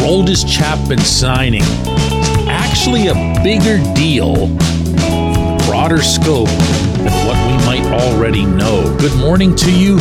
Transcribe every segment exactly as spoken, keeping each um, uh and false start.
Aroldis Chapman signing is actually a bigger deal, broader scope than what we might already know. Good morning to you.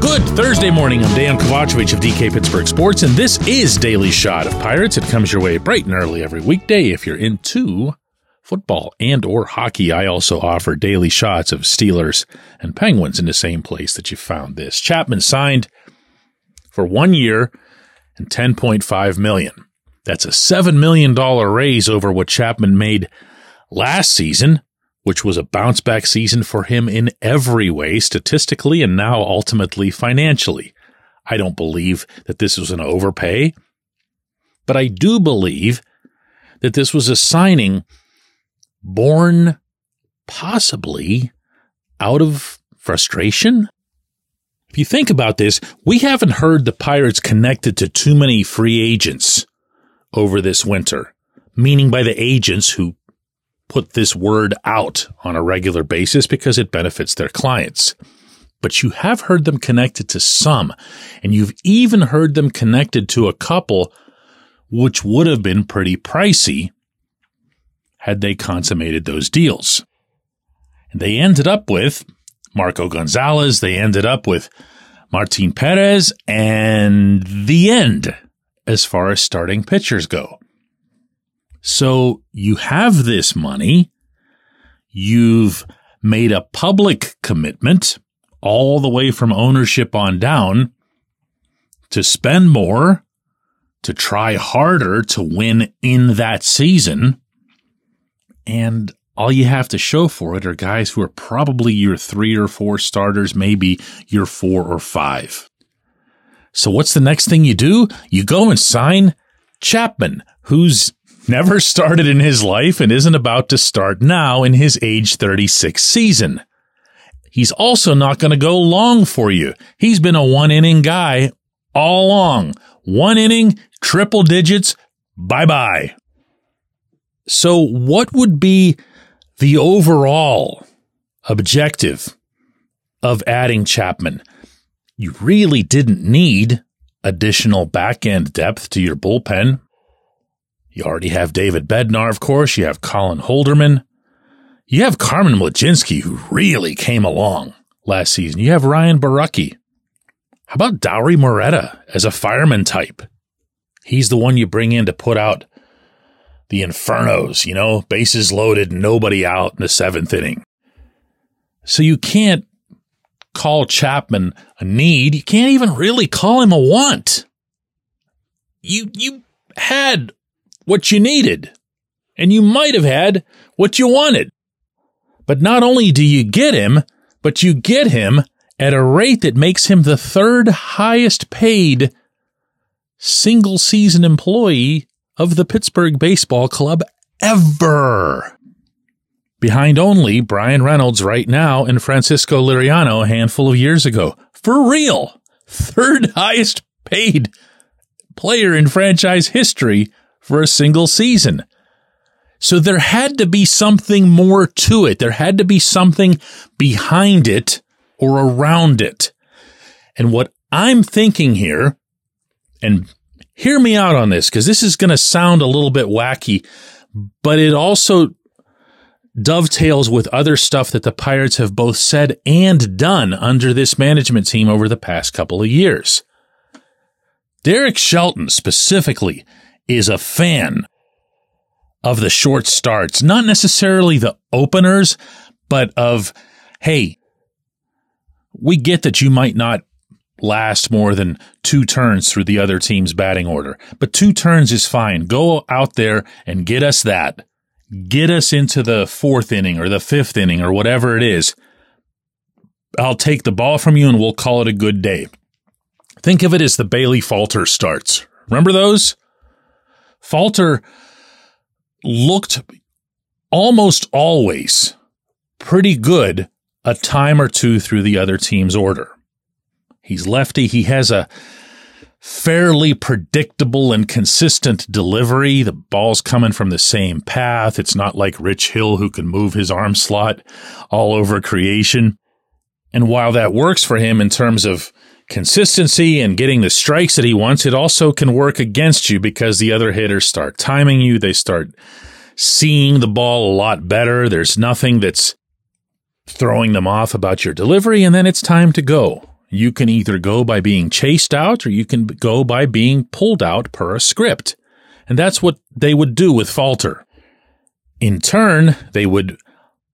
Good Thursday morning. I'm Dejan Kovacevic of D K Pittsburgh Sports, and this is Daily Shot of Pirates. It comes your way bright and early every weekday if you're into football and or hockey. I also offer daily shots of Steelers and Penguins in the same place that you found this. Chapman signed for one year and ten point five million dollars. That's a seven million dollars raise over what Chapman made last season, which was a bounce-back season for him in every way, statistically and now ultimately financially. I don't believe that this was an overpay, but I do believe that this was a signing born possibly out of frustration. If you think about this, we haven't heard the Pirates connected to too many free agents over this winter, meaning by the agents who put this word out on a regular basis because it benefits their clients. But you have heard them connected to some, and you've even heard them connected to a couple, which would have been pretty pricey had they consummated those deals. And they ended up with Marco Gonzalez, they ended up with Martin Perez, and the end as far as starting pitchers go. So you have this money, you've made a public commitment all the way from ownership on down to spend more, to try harder to win in that season. And all you have to show for it are guys who are probably your three or four starters, maybe your four or five. So what's the next thing you do? You go and sign Chapman, who's never started in his life and isn't about to start now in his age thirty-six season. He's also not going to go long for you. He's been a one-inning guy all along. One inning, triple digits, bye-bye. So what would be the overall objective of adding Chapman? You really didn't need additional back-end depth to your bullpen. You already have David Bednar, of course. You have Colin Holderman. You have Carmen Mladzinski, who really came along last season. You have Ryan Barucki. How about Dowry Moretta as a fireman type? He's the one you bring in to put out the infernos, you know, bases loaded, nobody out in the seventh inning. So you can't call Chapman a need. You can't even really call him a want. You you had what you needed, and you might have had what you wanted. But not only do you get him, but you get him at a rate that makes him the third highest paid single season employee of the Pittsburgh Baseball Club ever, behind only Brian Reynolds right now and Francisco Liriano a handful of years ago. For real, third highest paid player in franchise history for a single season. So there had to be something more to it. There had to be something behind it or around it. And what I'm thinking here, and hear me out on this, because this is going to sound a little bit wacky, but it also dovetails with other stuff that the Pirates have both said and done under this management team over the past couple of years. Derek Shelton specifically is a fan of the short starts, not necessarily the openers, but of, hey, we get that you might not last more than two turns through the other team's batting order, but two turns is fine. Go out there and get us that. Get us into the fourth inning or the fifth inning or whatever it is. I'll take the ball from you and we'll call it a good day. Think of it as the Bailey Falter starts. Remember those? Falter looked almost always pretty good a time or two through the other team's order. He's lefty. He has a fairly predictable and consistent delivery. The ball's coming from the same path. It's not like Rich Hill, who can move his arm slot all over creation. And while that works for him in terms of consistency and getting the strikes that he wants, it also can work against you because the other hitters start timing you. They start seeing the ball a lot better. There's nothing that's throwing them off about your delivery, and then it's time to go. You can either go by being chased out or you can go by being pulled out per a script. And that's what they would do with Falter. In turn, they would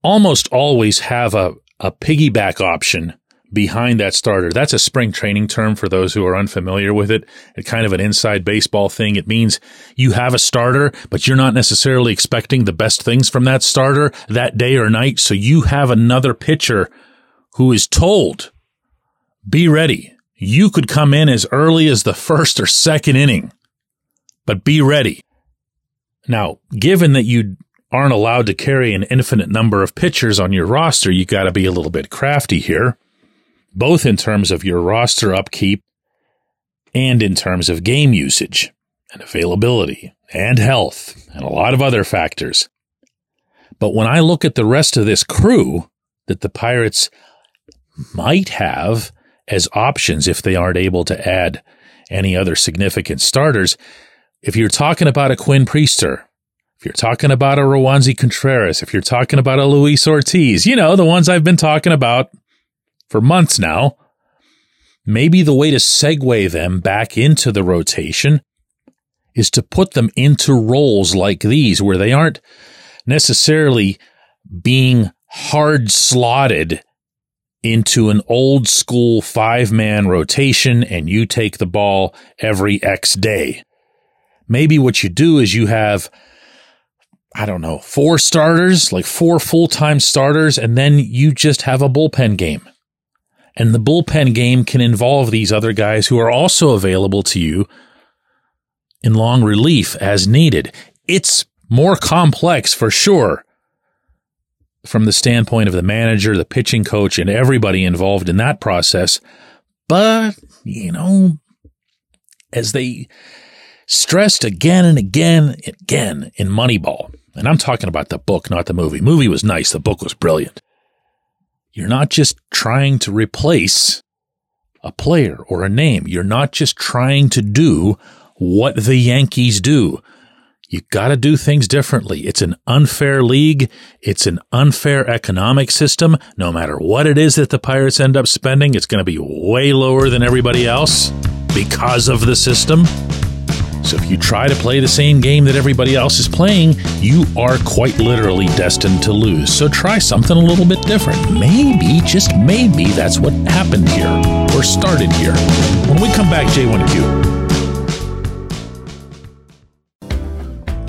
almost always have a, a piggyback option behind that starter. That's a spring training term for those who are unfamiliar with it. It's kind of an inside baseball thing. It means you have a starter, but you're not necessarily expecting the best things from that starter that day or night. So you have another pitcher who is told, be ready. You could come in as early as the first or second inning, but be ready. Now, given that you aren't allowed to carry an infinite number of pitchers on your roster, you got to be a little bit crafty here, both in terms of your roster upkeep and in terms of game usage and availability and health and a lot of other factors. But when I look at the rest of this crew that the Pirates might have as options if they aren't able to add any other significant starters, if you're talking about a Quinn Priester, if you're talking about a Roansy Contreras, if you're talking about a Luis Ortiz, you know, the ones I've been talking about for months now, maybe the way to segue them back into the rotation is to put them into roles like these where they aren't necessarily being hard slotted into an old school five-man rotation and you take the ball every X day. Maybe what you do is you have, I don't know, four starters, like four full-time starters, and then you just have a bullpen game. And the bullpen game can involve these other guys who are also available to you in long relief as needed. It's more complex for sure from the standpoint of the manager, the pitching coach, and everybody involved in that process. But, you know, as they stressed again and again and again in Moneyball, and I'm talking about the book, not the movie. Movie was nice. The book was brilliant. You're not just trying to replace a player or a name. You're not just trying to do what the Yankees do. You got to do things differently. It's an unfair league. It's an unfair economic system. No matter what it is that the Pirates end up spending, it's going to be way lower than everybody else because of the system. So if you try to play the same game that everybody else is playing, you are quite literally destined to lose. So try something a little bit different. Maybe, just maybe, that's what happened here or started here. When we come back, J one Q.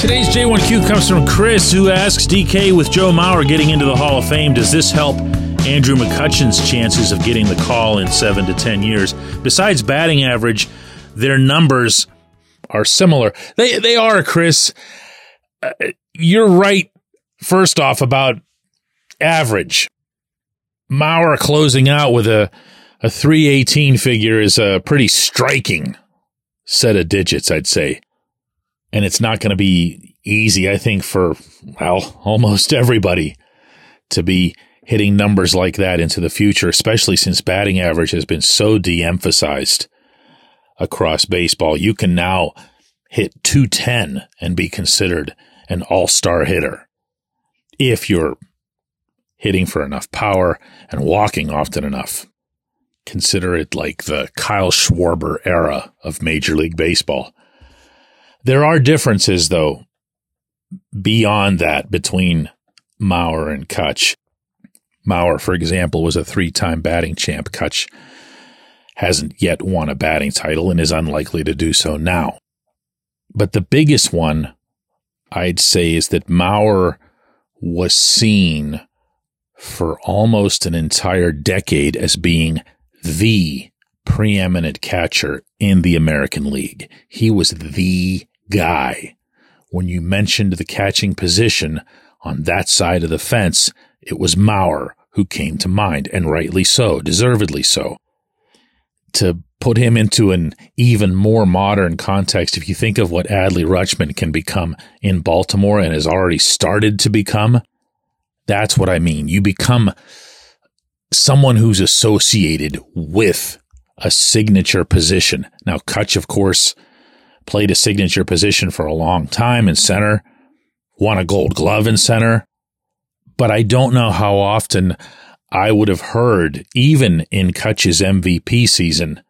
Today's J one Q comes from Chris, who asks, D K, with Joe Mauer getting into the Hall of Fame, does this help Andrew McCutchen's chances of getting the call in seven to ten years? Besides batting average, their numbers are similar. They they are, Chris. Uh, you're right, first off, about average. Mauer closing out with a, a three eighteen figure is a pretty striking set of digits, I'd say. And it's not going to be easy, I think, for, well, almost everybody to be hitting numbers like that into the future, especially since batting average has been so de-emphasized across baseball. You can now hit two ten and be considered an all-star hitter if you're hitting for enough power and walking often enough. Consider it like the Kyle Schwarber era of Major League Baseball. There are differences, though, beyond that between Mauer and Kutch. Mauer, for example, was a three-time batting champ. Kutch hasn't yet won a batting title and is unlikely to do so now. But the biggest one, I'd say, is that Mauer was seen for almost an entire decade as being the preeminent catcher in the American League. He was the guy. When you mentioned the catching position on that side of the fence, it was Mauer who came to mind, and rightly so, deservedly so. To put him into an even more modern context, if you think of what Adley Rutschman can become in Baltimore and has already started to become, that's what I mean. You become someone who's associated with a signature position. Now, Kutch, of course, played a signature position for a long time in center, won a Gold Glove in center, but I don't know how often I would have heard, even in Kutch's M V P season,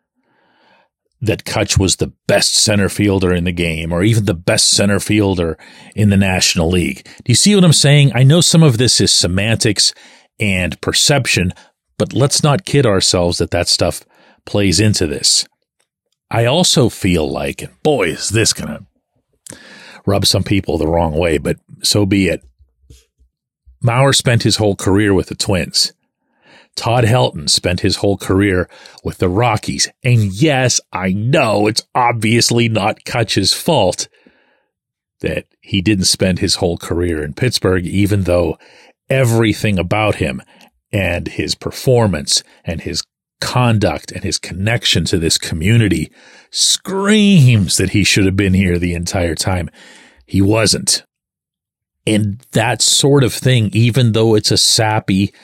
that Kutch was the best center fielder in the game or even the best center fielder in the National League. Do you see what I'm saying? I know some of this is semantics and perception, but let's not kid ourselves that that stuff plays into this. I also feel like, and boy, is this going to rub some people the wrong way, but so be it. Mauer spent his whole career with the Twins. Todd Helton spent his whole career with the Rockies. And yes, I know it's obviously not Kutch's fault that he didn't spend his whole career in Pittsburgh, even though everything about him and his performance and his conduct and his connection to this community screams that he should have been here the entire time. He wasn't. And that sort of thing, even though it's a sappy,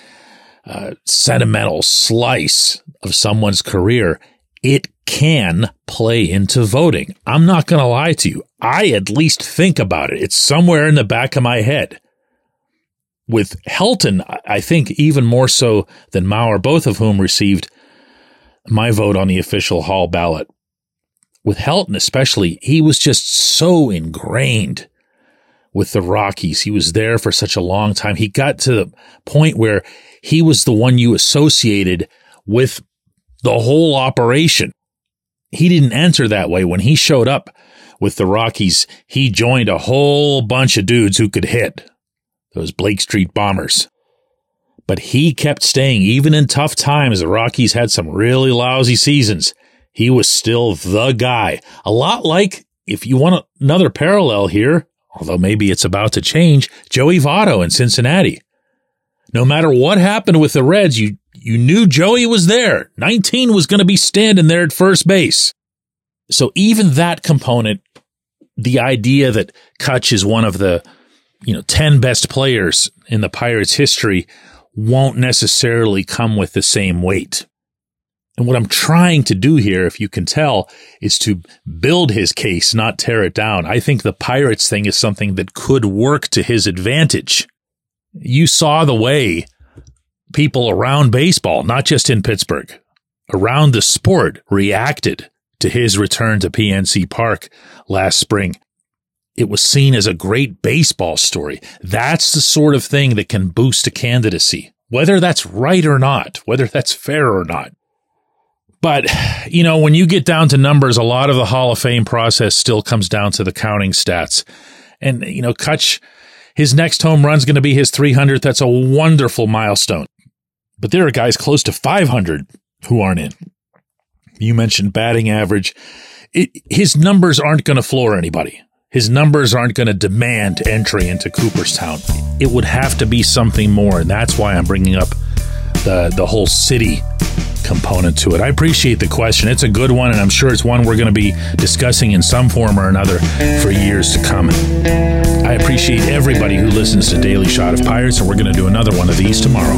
Uh, sentimental slice of someone's career, it can play into voting. I'm not going to lie to you. I at least think about it. It's somewhere in the back of my head. With Helton, I think even more so than Mauer, both of whom received my vote on the official Hall ballot. With Helton especially, he was just so ingrained with the Rockies. He was there for such a long time. He got to the point where he was the one you associated with the whole operation. He didn't enter that way. When he showed up with the Rockies, he joined a whole bunch of dudes who could hit, those Blake Street Bombers. But he kept staying. Even in tough times, the Rockies had some really lousy seasons. He was still the guy. A lot like, if you want another parallel here, although maybe it's about to change, Joey Votto in Cincinnati. No matter what happened with the Reds, you, you knew Joey was there. nineteen was going to be standing there at first base. So even that component, the idea that Kutch is one of the, you know, ten best players in the Pirates' history won't necessarily come with the same weight. And what I'm trying to do here, if you can tell, is to build his case, not tear it down. I think the Pirates thing is something that could work to his advantage. You saw the way people around baseball, not just in Pittsburgh, around the sport, reacted to his return to P N C Park last spring. It was seen as a great baseball story. That's the sort of thing that can boost a candidacy, whether that's right or not, whether that's fair or not. But, you know, when you get down to numbers, a lot of the Hall of Fame process still comes down to the counting stats. And, you know, Kutch, his next home run's going to be his three hundredth. That's a wonderful milestone. But there are guys close to five hundred who aren't in. You mentioned batting average. It, his numbers aren't going to floor anybody. His numbers aren't going to demand entry into Cooperstown. It would have to be something more. And that's why I'm bringing up the, the whole city component to it. I appreciate the question. It's a good one, and I'm sure it's one we're going to be discussing in some form or another for years to come. I appreciate everybody who listens to Daily Shot of Pirates, and we're going to do another one of these tomorrow.